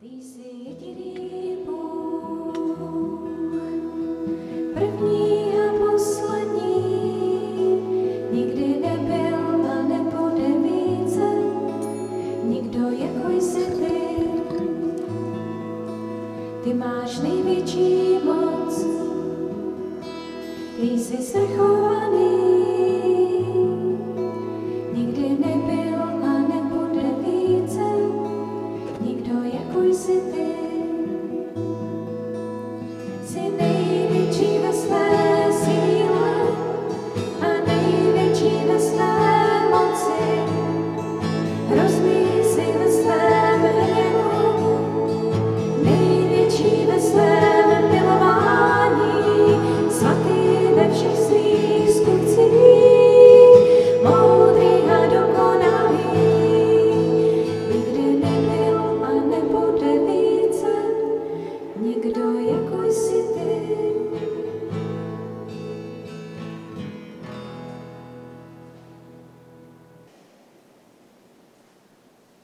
Ty jsi jediný Bůh, první a poslední, nikdy nebyl a nebude více, nikdo jako jsi ty. Ty máš největší moc, ty jsi svrchovaný.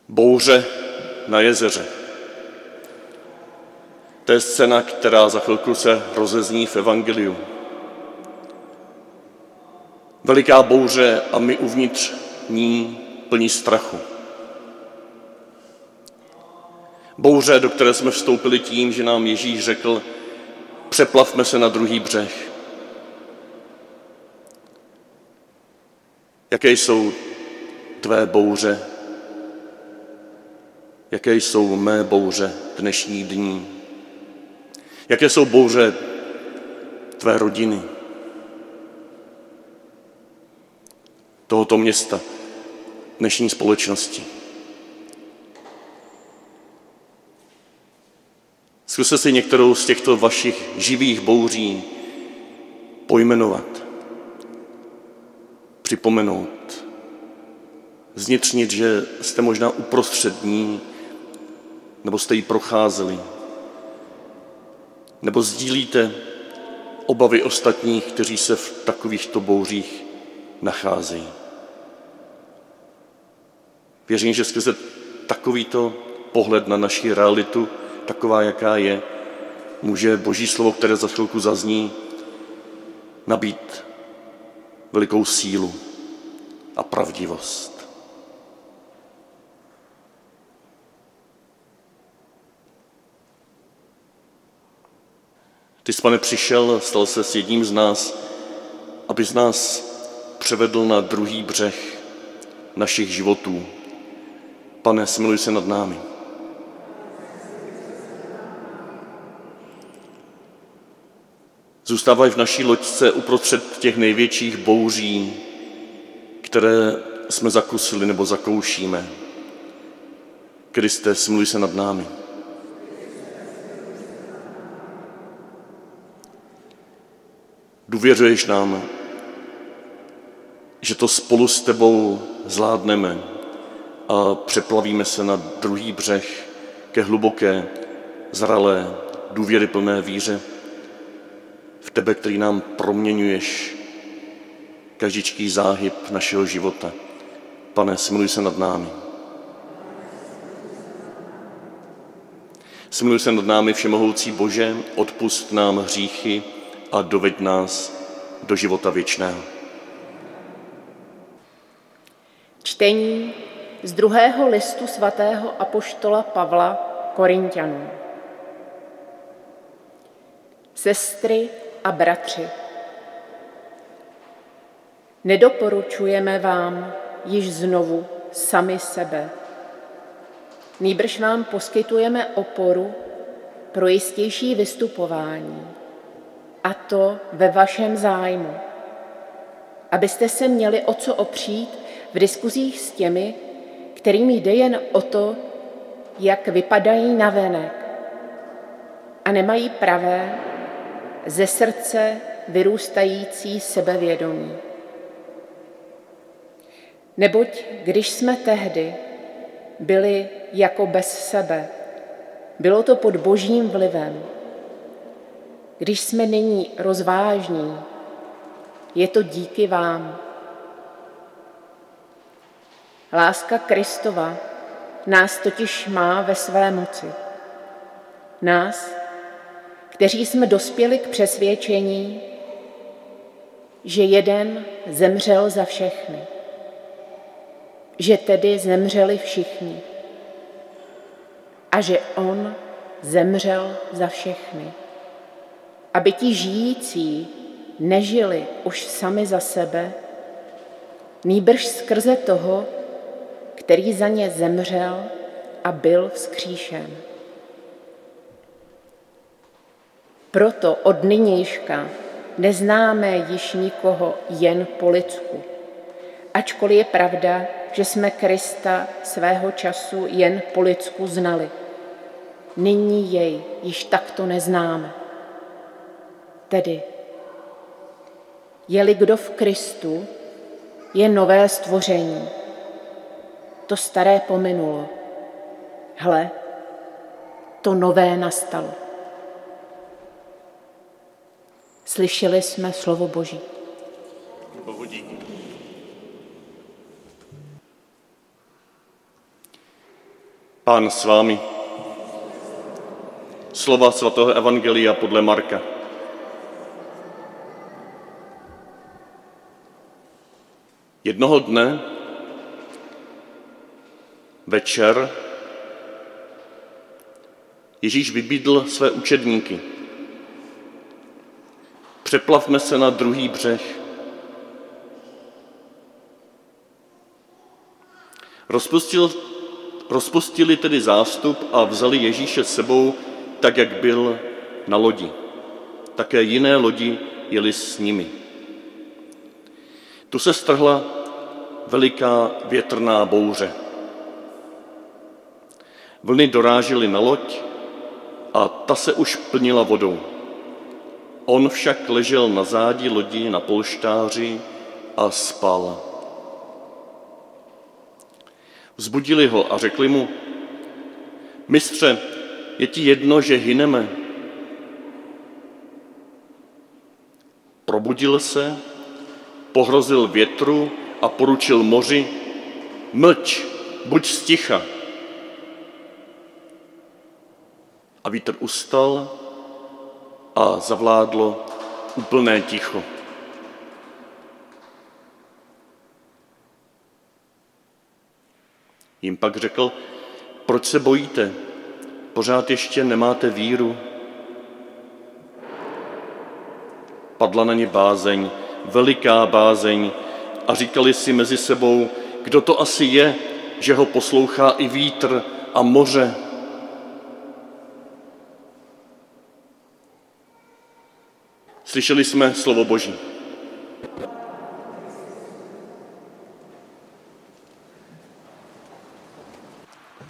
Bouře na jezeře. To je scéna, která za chvilku se rozezní v evangeliu. Veliká bouře a my uvnitř ní plní strachu. Bouře, do které jsme vstoupili tím, že nám Ježíš řekl, přeplavme se na druhý břeh. Jaké jsou tvé bouře? Jaké jsou mé bouře dnešní dní? Jaké jsou bouře tvé rodiny? Tohoto města, dnešní společnosti? Zkuste si některou z těchto vašich živých bouří pojmenovat, připomenout, znitřnit, že jste možná uprostřed ní, nebo jste ji procházeli, nebo sdílíte obavy ostatních, kteří se v takovýchto bouřích nacházejí. Věřím, že skrze takovýto pohled na naši realitu, taková, jaká je, může Boží slovo, které za chvilku zazní, nabít velikou sílu a pravdivost. Ty jsi, Pane, přišel, stal ses jedním z nás, abys nás převedl na druhý břeh našich životů. Pane, smiluj se nad námi. Zůstávaj v naší loďce uprostřed těch největších bouří, které jsme zakusili nebo zakoušíme. Kriste, smiluj se nad námi. Důvěřuješ nám, že to spolu s tebou zvládneme a přeplavíme se na druhý břeh ke hluboké, zralé, důvěryplné víře v tebe, který nám proměňuješ každičký záhyb našeho života. Pane, smiluj se nad námi. Smiluj se nad námi, všemohoucí Bože, odpusť nám hříchy a doved nás do života věčného. Čtení z 2. listu svatého apoštola Pavla Korinťanům. Sestry a bratři, nedoporučujeme vám již znovu sami sebe. Nýbrž vám poskytujeme oporu pro jistější vystupování, a to ve vašem zájmu, abyste se měli o co opřít v diskuzích s těmi, kterým jde jen o to, jak vypadají navenek a nemají pravé, ze srdce vyrůstající sebevědomí. Neboť když jsme tehdy byli jako bez sebe, bylo to pod božím vlivem. Když jsme nyní rozvážní, je to díky vám. Láska Kristova nás totiž má ve své moci. nás, kteří jsme dospěli k přesvědčení, že jeden zemřel za všechny, že tedy zemřeli všichni a že on zemřel za všechny, aby ti žijící nežili už sami za sebe, nýbrž skrze toho, který za ně zemřel a byl vzkříšen. Proto od nynějška neznáme již nikoho jen po lidsku, ačkoliv je pravda, že jsme Krista svého času jen po lidsku znali. Nyní jej již takto neznáme. Tedy, je-li kdo v Kristu, je nové stvoření. To staré pominulo. Hle, to nové nastalo. Slyšeli jsme slovo Boží. Bohu díky. Pán s vámi. Slova svatého evangelia podle Marka. Jednoho dne večer Ježíš vybídl své učedníky. Přeplavme se na druhý břeh. Rozpustili tedy zástup a vzali Ježíše s sebou, tak jak byl na lodi. Také jiné lodi jeli s nimi. Tu se strhla veliká větrná bouře. Vlny dorážely na loď a ta se už plnila vodou. On však ležel na zádi lodi na polštáři a spal. Vzbudili ho a řekli mu: Mistře, je ti jedno, že hyneme? Probudil se, pohrozil větru a poručil moři: Mlč, buď sticha. A vítr ustal a zavládlo úplné ticho. Jim pak řekl: Proč se bojíte? Pořád ještě nemáte víru? Padla na ně bázeň, veliká bázeň, a říkali si mezi sebou: Kdo to asi je, že ho poslouchá i vítr a moře? Slyšeli jsme slovo Boží.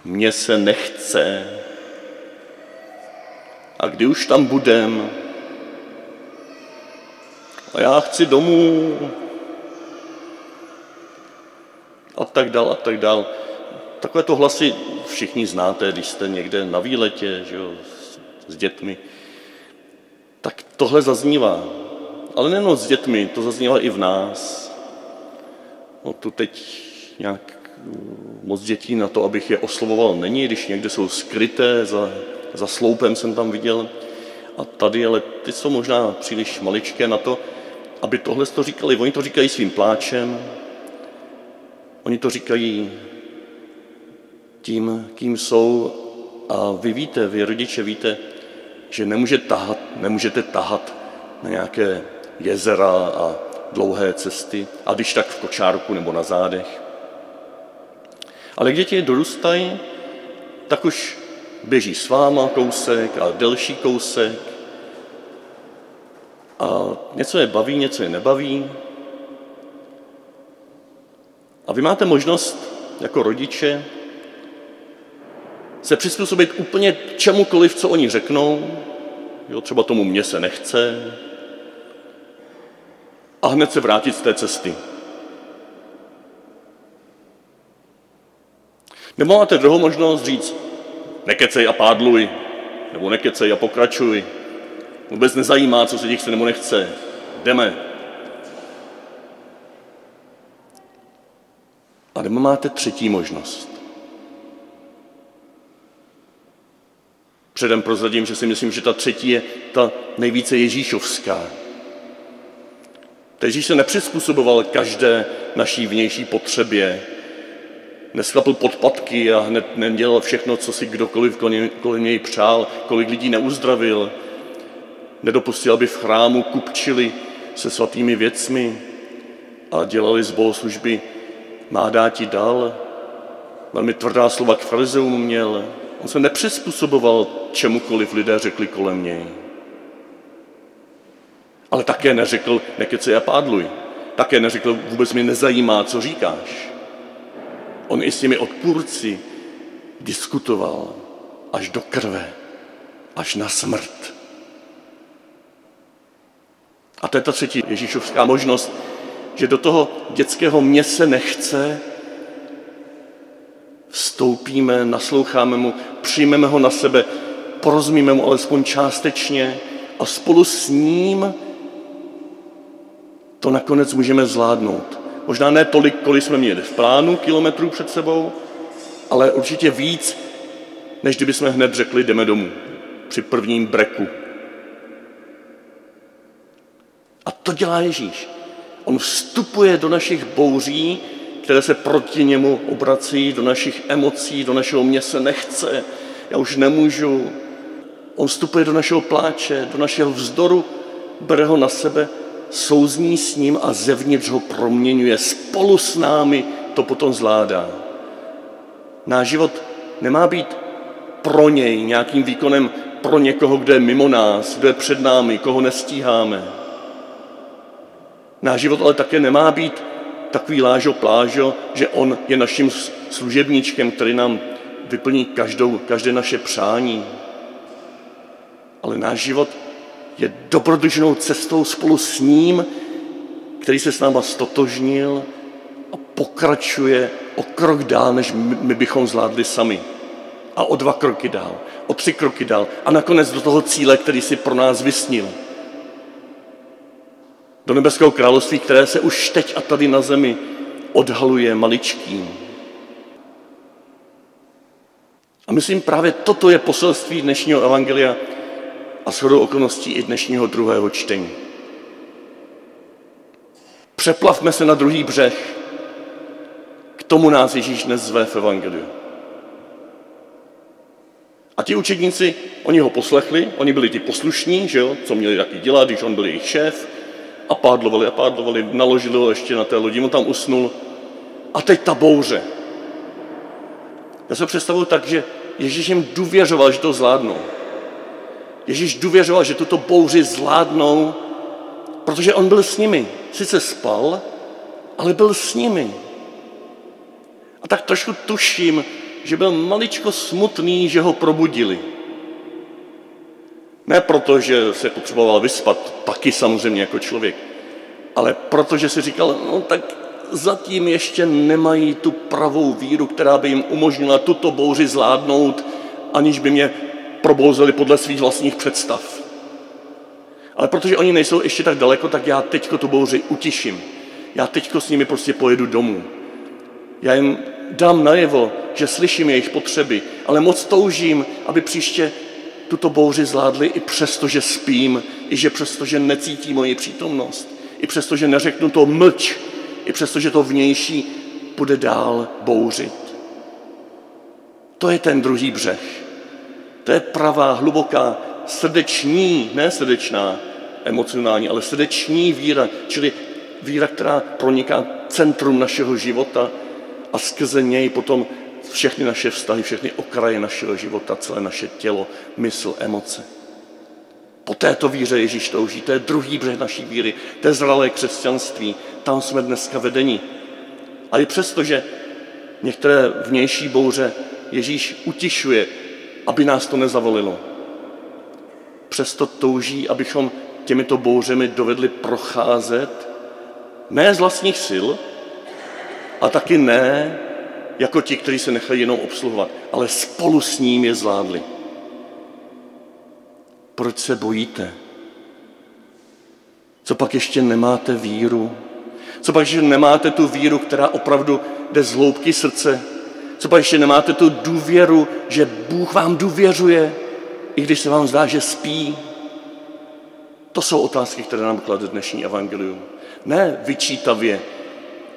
Mně se nechce. A kdy už tam budem? A já chci domů. A tak dál, a tak dál. Takovéto hlasy všichni znáte, když jste někde na výletě, že jo, s dětmi. Tak tohle zaznívá. Ale nejen s dětmi, to zaznívá i v nás. No tu teď nějak moc dětí na to, abych je oslovoval, není, když někde jsou skryté, za sloupem jsem tam viděl. A tady, ale ty jsou možná příliš maličké na to, aby tohle to říkali. Oni to říkají svým pláčem. Oni to říkají tím, kým jsou. A vy víte, vy rodiče víte, že nemůžete tahat na nějaké jezera a dlouhé cesty, a když tak v kočárku nebo na zádech. Ale když děti dorůstají, tak už běží s váma kousek a delší kousek a něco je baví, něco je nebaví. A vy máte možnost jako rodiče se přizpůsobit úplně čemukoliv, co oni řeknou. Jo, třeba tomu mně se nechce. A hned se vrátit z té cesty. Nebo máte druhou možnost říct: nekecej a pádluj, nebo nekecej a pokračuj. Vůbec nezajímá, co se ti chce nebo nechce. Jdeme. A nebo máte třetí možnost. Předem prozradím, že si myslím, že ta třetí je ta nejvíce ježíšovská. Ježíš se nepřizpůsoboval každé naší vnější potřebě. Neschlapl podpatky a hned nedělal všechno, co si kdokoliv kolem něj přál, kolik lidí neuzdravil. Nedopustil, aby v chrámu kupčili se svatými věcmi a dělali z bohoslužby má dáti dal. Velmi tvrdá slova k farizeům měl. On se nepřizpůsoboval čemukoliv lidé řekli kolem něj. Ale také neřekl, nekecej a pádluj. Také neřekl, vůbec mě nezajímá, co říkáš. On i s těmi odpůrci diskutoval až do krve, až na smrt. A to je ta třetí ježíšovská možnost, že do toho dětského mě se nechce vstoupíme, nasloucháme mu, přijmeme ho na sebe, porozumíme mu alespoň částečně a spolu s ním to nakonec můžeme zvládnout. Možná ne tolik, kolik jsme měli v plánu kilometrů před sebou, ale určitě víc, než kdybychom hned řekli, jdeme domů při prvním breku. A to dělá Ježíš. On vstupuje do našich bouří, které se proti němu obrací, do našich emocí, do našeho mě se nechce, já už nemůžu. On vstupuje do našeho pláče, do našeho vzdoru, bere ho na sebe, souzní s ním a zevnitř ho proměňuje. Spolu s námi to potom zvládá. Náš život nemá být pro něj nějakým výkonem pro někoho, kdo je mimo nás, kdo je před námi, koho nestíháme. Náš život ale také nemá být takový lážo plážo, že on je naším služebníčkem, který nám vyplní každé naše přání. Ale náš život je dobrodružnou cestou spolu s ním, který se s náma stotožnil a pokračuje o krok dál, než my bychom zvládli sami. A o 2 kroky dál, o 3 kroky dál a nakonec do toho cíle, který si pro nás vysnil. Do nebeského království, které se už teď a tady na zemi odhaluje maličkým. A myslím, právě toto je poselství dnešního evangelia a shodou okolností i dnešního druhého čtení. Přeplavme se na druhý břeh. K tomu nás Ježíš dnes zve v evangeliu. A ti učedníci, oni ho poslechli, oni byli ti poslušní, že jo, co měli taky dělat, když on byl jejich šéf, a pádlovali, naložili ho ještě na té lodi, on tam usnul. A teď ta bouře. Já se představuju tak, že Ježíš jim důvěřoval, že to zvládnou. Ježíš důvěřoval, že tuto bouři zvládnou, protože on byl s nimi. Sice spal, ale byl s nimi. A tak trošku tuším, že byl maličko smutný, že ho probudili. Ne proto, že se potřeboval vyspat, taky samozřejmě jako člověk, ale proto, že si říkal, no tak zatím ještě nemají tu pravou víru, která by jim umožnila tuto bouři zvládnout, aniž by mě probouzeli podle svých vlastních představ. Ale protože oni nejsou ještě tak daleko, tak já teďko tu bouři utiším. Já teďko s nimi prostě pojedu domů. Já jim dám najevo, že slyším jejich potřeby, ale moc toužím, aby příště tuto bouři zvládli i přesto, že spím, i přesto, že necítí moji přítomnost, i přesto, že neřeknu to mlč, i přesto, že to vnější bude dál bouřit. To je ten druhý břeh. To je pravá, hluboká, srdeční, ne srdečná, emocionální, ale srdeční víra, čili víra, která proniká centrum našeho života a skrze něj potom všechny naše vztahy, všechny okraje našeho života, celé naše tělo, mysl, emoce. Po této víře Ježíš touží, to je druhý břeh naší víry, to je zralé křesťanství, tam jsme dneska vedeni. A i přesto, že některé vnější bouře Ježíš utišuje, aby nás to nezavolilo. Přesto touží, abychom těmito bouřemi dovedli procházet, ne z vlastních sil, a taky ne jako ti, kteří se nechají jenom obsluhovat, ale spolu s ním je zvládli. Proč se bojíte? Co pak ještě nemáte víru? Co pak ještě nemáte tu víru, která opravdu jde z hloubky srdce? Co pak ještě nemáte tu důvěru, že Bůh vám důvěřuje, i když se vám zdá, že spí. To jsou otázky, které nám klade dnešní evangelium. Ne vyčítavě,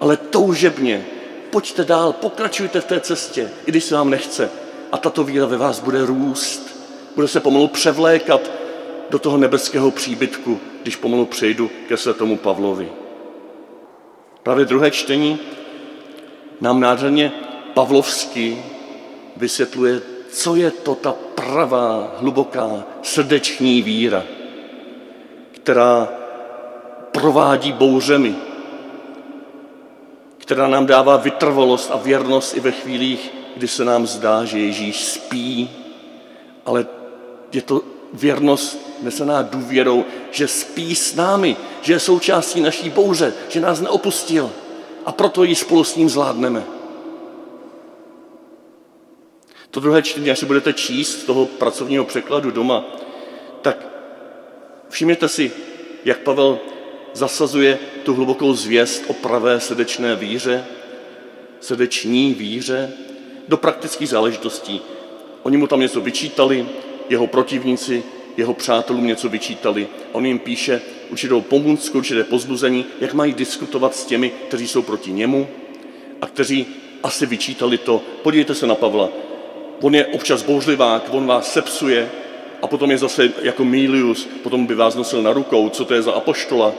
ale toužebně. Pojďte dál, pokračujte v té cestě, i když se vám nechce. A tato víra ve vás bude růst, bude se pomalu převlékat do toho nebeského příbytku, když pomalu přejdu ke svatému Pavlovi. Právě druhé čtení nám nádherně pavlovsky vysvětluje, co je to ta pravá, hluboká, srdeční víra, která provádí bouřemi, která nám dává vytrvalost a věrnost i ve chvílích, kdy se nám zdá, že Ježíš spí, ale je to věrnost nesená důvěrou, že spí s námi, že je součástí naší bouře, že nás neopustil a proto ji spolu s ním zvládneme. To druhé čtení, až si budete číst toho pracovního překladu doma, tak všimněte si, jak Pavel zasazuje tu hlubokou zvěst o pravé srdečné víře, srdeční víře, do praktických záležitostí. Oni mu tam něco vyčítali, jeho protivníci, jeho přátelům něco vyčítali. A on jim píše určitou pomůcku, určité pozbuzení, jak mají diskutovat s těmi, kteří jsou proti němu a kteří asi vyčítali to. Podívejte se na Pavla. On je občas bouřlivák, on vás sepsuje a potom je zase jako Milius, potom by vás nosil na rukou, co to je za apoštola,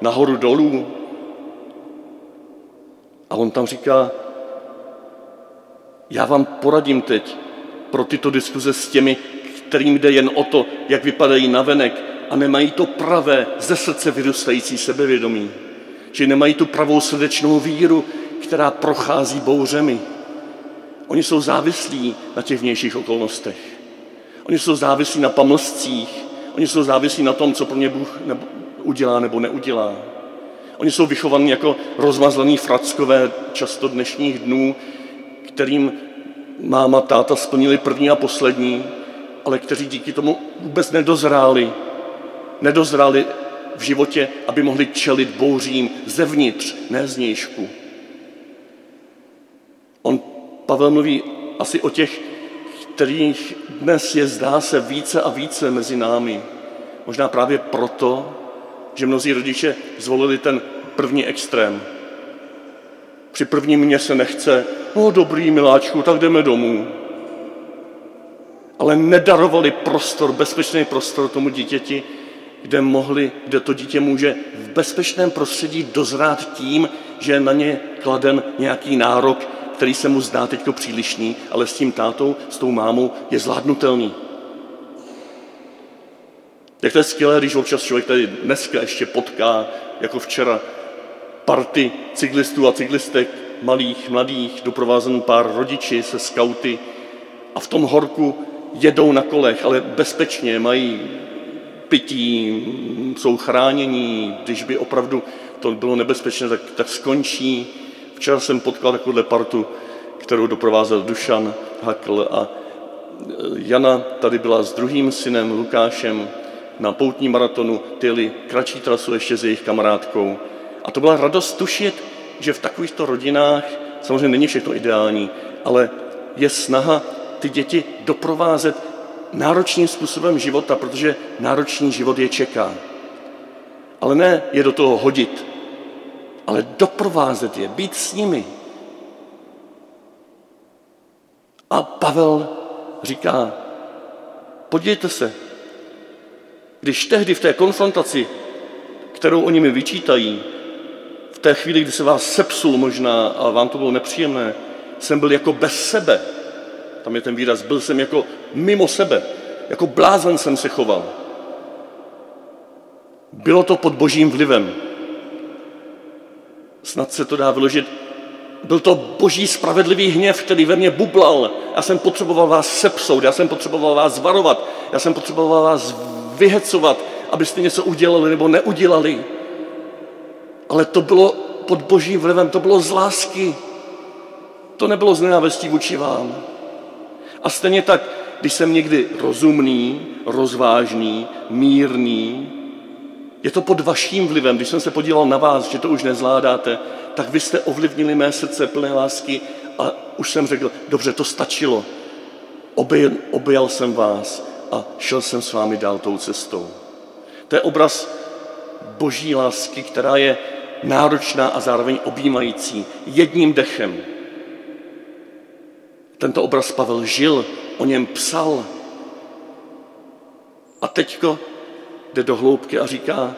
nahoru dolů. A on tam říká, já vám poradím teď pro tyto diskuze s těmi, kterým jde jen o to, jak vypadají navenek a nemají to pravé, ze srdce vyrůstající sebevědomí. Že nemají tu pravou srdečnou víru, která prochází bouřemi. Oni jsou závislí na těch vnějších okolnostech. Oni jsou závislí na pamlscích. Oni jsou závislí na tom, co pro ně Bůh udělá nebo neudělá. Oni jsou vychovaní jako rozmazlený frackové často dnešních dnů, kterým máma, táta splnili první a poslední, ale kteří díky tomu vůbec nedozráli v životě, aby mohli čelit bouřím zevnitř, ne zvnějšku. Pavel mluví asi o těch, kterých dnes je, zdá se, více a více mezi námi. Možná právě proto, že mnozí rodiče zvolili ten první extrém. Při prvním mně se nechce, no dobrý miláčku, tak jdeme domů. Ale nedarovali prostor, bezpečný prostor tomu dítěti, kde to dítě může v bezpečném prostředí dozrát tím, že je na ně kladen nějaký nárok, který se mu zdá teďko přílišný, ale s tím tátou, s tou mámou je zvládnutelný. Jak to je skvělé, když občas člověk tady dneska ještě potká, jako včera, party cyklistů a cyklistek, malých, mladých, doprovázen pár rodiči se skauty a v tom horku jedou na kolech, ale bezpečně mají pití, jsou chránění, když by opravdu to bylo nebezpečné, tak skončí. Včera jsem potkal takovouhle partu, kterou doprovázel Dušan, Hakl a Jana. Tady byla s druhým synem Lukášem na poutní maratonu, tyli kratší trasu ještě s jejich kamarádkou. A to byla radost tušit, že v takovýchto rodinách, samozřejmě není všechno ideální, ale je snaha ty děti doprovázet náročným způsobem života, protože náročný život je čeká. Ale ne je do toho hodit, ale doprovázet je, být s nimi. A Pavel říká, podívejte se, když tehdy v té konfrontaci, kterou oni mi vyčítají, v té chvíli, kdy se vás sepsul možná a vám to bylo nepříjemné, jsem byl jako bez sebe, tam je ten výraz, byl jsem jako mimo sebe, jako blázen jsem se choval. Bylo to pod božím vlivem. Snad se to dá vyložit. Byl to boží spravedlivý hněv, který ve mně bublal. Já jsem potřeboval vás sepsout, já jsem potřeboval vás varovat, já jsem potřeboval vás vyhecovat, abyste něco udělali nebo neudělali. Ale to bylo pod božím vlivem, to bylo z lásky. To nebylo z nenávistí vůči vám. A stejně tak, když jsem někdy rozumný, rozvážný, mírný, je to pod vaším vlivem, když jsem se podíval na vás, že to už nezvládáte, tak vy jste ovlivnili mé srdce plné lásky a už jsem řekl, dobře, to stačilo. Objal jsem vás, a šel jsem s vámi dál tou cestou. To je obraz boží lásky, která je náročná a zároveň objímající, jedním dechem. Tento obraz Pavel žil, o něm psal. A teďko jde do hloubky a říká,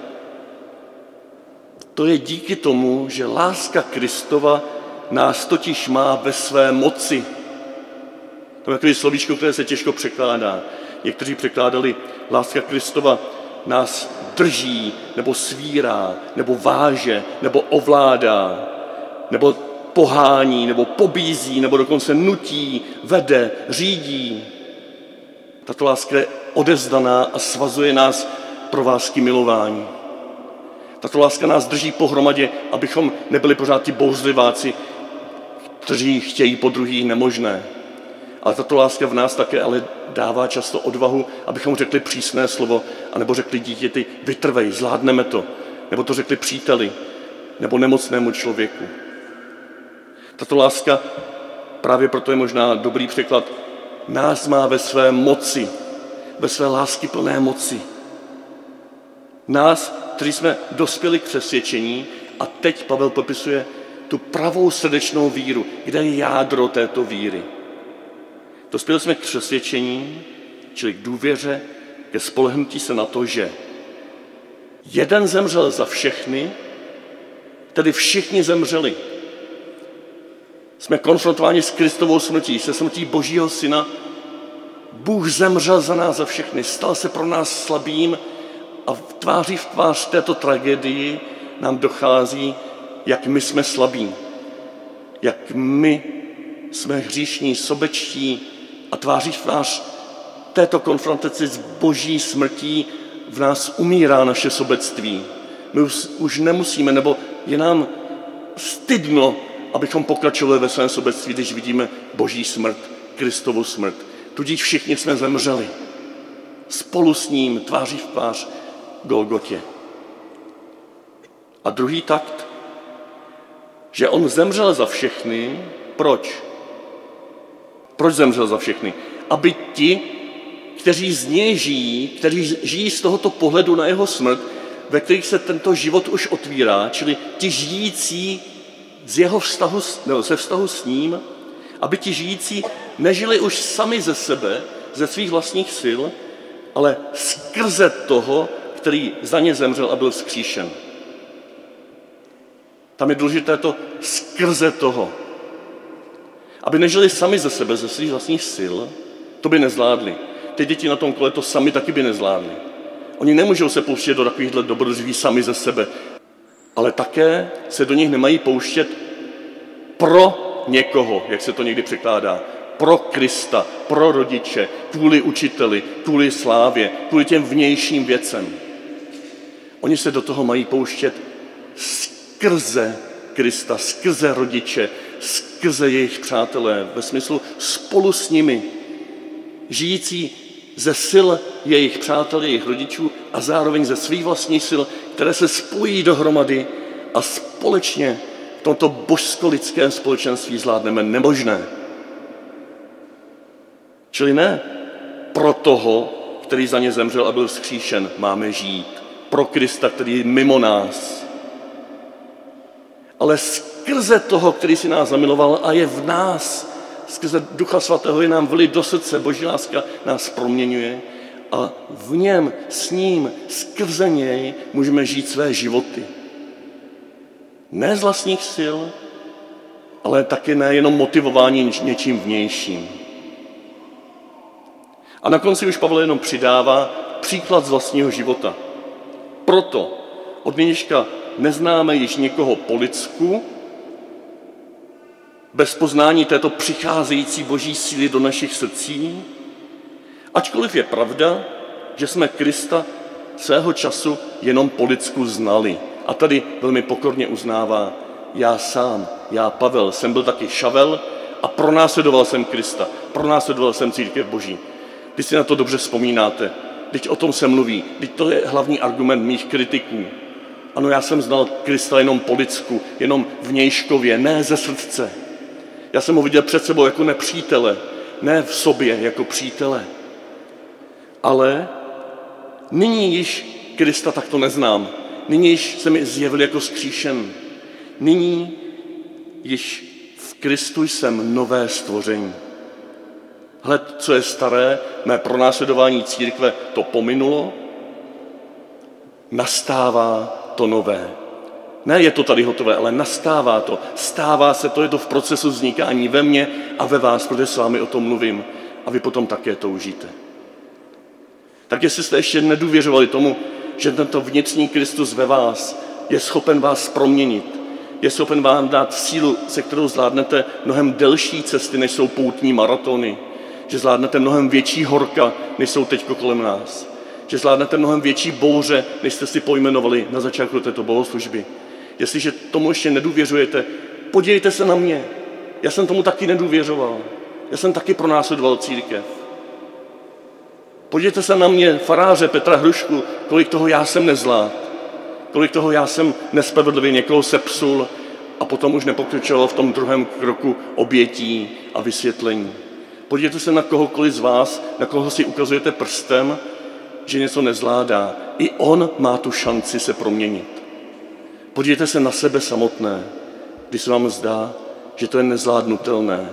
to je díky tomu, že láska Kristova nás totiž má ve své moci. To je takové slovíčko, které se těžko překládá. Někteří překládali, láska Kristova nás drží, nebo svírá, nebo váže, nebo ovládá, nebo pohání, nebo pobízí, nebo dokonce nutí, vede, řídí. Tato láska je odevzdaná a svazuje nás provázky milování. Tato láska nás drží pohromadě, abychom nebyli pořád ti bouřliváci, kteří chtějí po druhých nemožné. Ale tato láska v nás také ale dává často odvahu, abychom řekli přísné slovo, anebo řekli dítěti, vytrvej, zvládneme to. Nebo to řekli příteli, nebo nemocnému člověku. Tato láska, právě proto je možná dobrý překlad, nás má ve své moci, ve své lásky plné moci. Nás, kteří jsme dospěli k přesvědčení, a teď Pavel popisuje tu pravou srdečnou víru, kde je jádro této víry. Dospěli jsme k přesvědčení, čili k důvěře, ke spolehnutí se na to, že jeden zemřel za všechny, tedy všichni zemřeli. Jsme konfrontováni s Kristovou smrtí, se smrtí Božího Syna. Bůh zemřel za nás, za všechny, stal se pro nás slabým a tváří v tvář této tragédii nám dochází, jak my jsme slabí, jak my jsme hříšní, sobečtí a tváří v tvář této konfrontaci s Boží smrtí v nás umírá naše sobectví. My už nemusíme, nebo je nám stydno, abychom pokračovali ve svém sobectví, když vidíme Boží smrt, Kristovu smrt. Tudíž všichni jsme zemřeli. Spolu s ním, tváří v tvář Golgotě. A druhý takt, že on zemřel za všechny. Proč? Proč zemřel za všechny? Aby ti, kteří z něj žijí, kteří žijí z tohoto pohledu na jeho smrt, ve kterých se tento život už otvírá, čili ti žijící z jeho vztahu, nebo ze vztahu s ním, aby ti žijící nežili už sami ze sebe, ze svých vlastních sil, ale skrze toho, který za ně zemřel a byl vzkříšen. Tam je důležité to skrze toho. Aby nežili sami ze sebe, ze svých vlastních sil, to by nezvládli. Ty děti na tom kole to sami taky by nezvládli. Oni nemůžou se pouštět do takovýchhle dobrodružství sami ze sebe, ale také se do nich nemají pouštět pro někoho, jak se to někdy překládá. Pro Krista, pro rodiče, kvůli učiteli, kvůli slávě, kvůli těm vnějším věcem. Oni se do toho mají pouštět skrze Krista, skrze rodiče, skrze jejich přátelé, ve smyslu spolu s nimi, žijící ze sil jejich přátel, jejich rodičů a zároveň ze svých vlastních sil, které se spojí dohromady a společně v tomto božsko-lidském společenství zvládneme nemožné. Čili ne pro toho, který za ně zemřel a byl vzkříšen, máme žít. Pro Krista, který je mimo nás. Ale skrze toho, který si nás zamiloval a je v nás, skrze Ducha Svatého je nám vlít do srdce, Boží láska nás proměňuje a v něm, s ním, skrze něj můžeme žít své životy. Ne z vlastních sil, ale taky ne jenom motivování něčím vnějším. A na konci už Pavel jenom přidává příklad z vlastního života. Proto od nynějška neznáme již někoho po lidsku, bez poznání této přicházející boží síly do našich srdcí, ačkoliv je pravda, že jsme Krista svého času jenom po lidsku znali. A tady velmi pokorně uznává, já sám, já Pavel, jsem byl taky Šavel a pronásledoval jsem Krista, pronásledoval jsem církev boží. Vy si na to dobře vzpomínáte, teď o tom se mluví, teď to je hlavní argument mých kritiků. Ano, já jsem znal Krista jenom po lidsku, jenom vnějškově, ne ze srdce. Já jsem ho viděl před sebou jako nepřítele, ne v sobě jako přítele. Ale nyní již Krista takto neznám. Nyní již se mi zjevil jako zkříšen. Nyní již v Kristu jsem nové stvoření. Hled, co je staré, mé pronásledování církve to pominulo, nastává to nové. Ne, je to tady hotové, ale nastává to. Stává se to, je to v procesu vznikání ve mně a ve vás, protože s vámi o tom mluvím a vy potom také toužíte. Tak jestli jste ještě nedůvěřovali tomu, že tento vnitřní Kristus ve vás je schopen vás proměnit, je schopen vám dát sílu, se kterou zvládnete mnohem delší cesty, než jsou poutní maratony, že zvládnete mnohem větší horka, než jsou teď kolem nás, že zvládnete mnohem větší bouře, než jste si pojmenovali na začátku této bohoslužby. Jestliže tomu ještě nedůvěřujete, podívejte se na mě. Já jsem tomu taky nedůvěřoval. Já jsem taky pronásledoval církev. Podívejte se na mě, faráře Petra Hrušku, kolik toho já jsem nezvládl, kolik toho já jsem nespravedlivě někoho sepsul a potom už nepokračoval v tom druhém kroku obětí a vysvětlení. Podívejte se na kohokoliv z vás, na koho si ukazujete prstem, že něco nezvládá. I on má tu šanci se proměnit. Podívejte se na sebe samotné, když se vám zdá, že to je nezvládnutelné.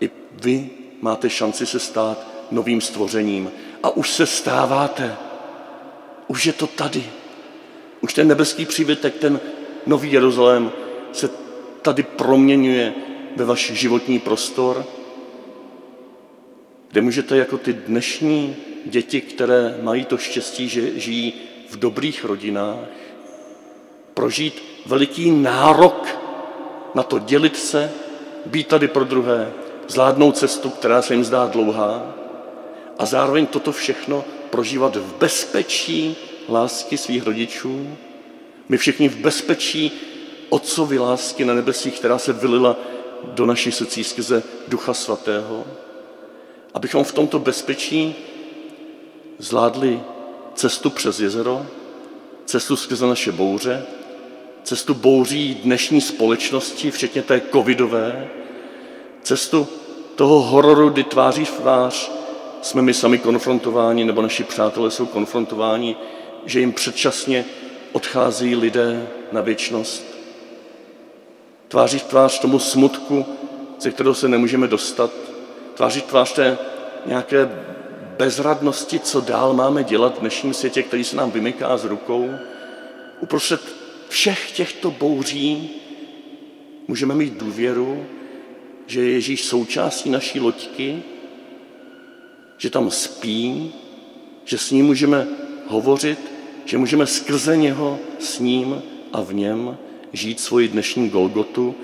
I vy máte šanci se stát novým stvořením. A už se stáváte. Už je to tady. Už ten nebeský přívětek, ten nový Jeruzalém se tady proměňuje ve váš životní prostor, kde můžete jako ty dnešní děti, které mají to štěstí, že žijí v dobrých rodinách, prožít veliký nárok na to dělit se, být tady pro druhé, zvládnout cestu, která se jim zdá dlouhá, a zároveň toto všechno prožívat v bezpečí lásky svých rodičů. My všichni v bezpečí Otcovy lásky na nebesích, která se vylila do našich srdcí skrze Ducha Svatého. Abychom v tomto bezpečí zvládli cestu přes jezero, cestu skrze naše bouře, cestu bouří dnešní společnosti, včetně té covidové, cestu toho hororu, kdy tváří v tvář jsme my sami konfrontováni, nebo naši přátelé jsou konfrontováni, že jim předčasně odchází lidé na věčnost. Tváří v tvář tomu smutku, ze kterého se nemůžeme dostat. Tváří v tvář té nějaké bezradnosti, co dál máme dělat v dnešním světě, který se nám vymyká z rukou. Uprostřed všech těchto bouří můžeme mít důvěru, že je Ježíš součástí naší loďky, že tam spí, že s ním můžeme hovořit, že můžeme skrze něho s ním a v něm žít svoji dnešní Golgotu,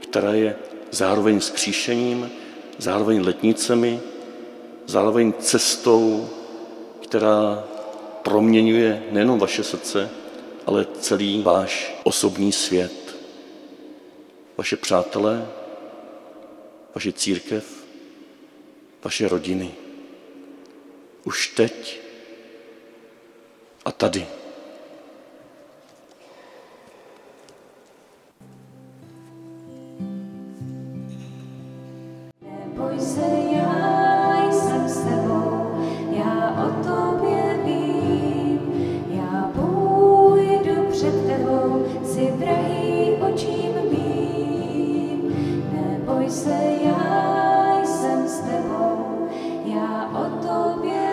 která je zároveň vzkříšením, zároveň letnicemi, zároveň cestou, která proměňuje nejenom vaše srdce, ale celý váš osobní svět. Vaše přátelé, vaše církev, vaše rodiny. Už teď a tady. Neboj se, já jsem s tebou, já o tobě vím, já půjdu před tebou, jsi drahý očím mým. Neboj se, já jsem s tebou, já o tobě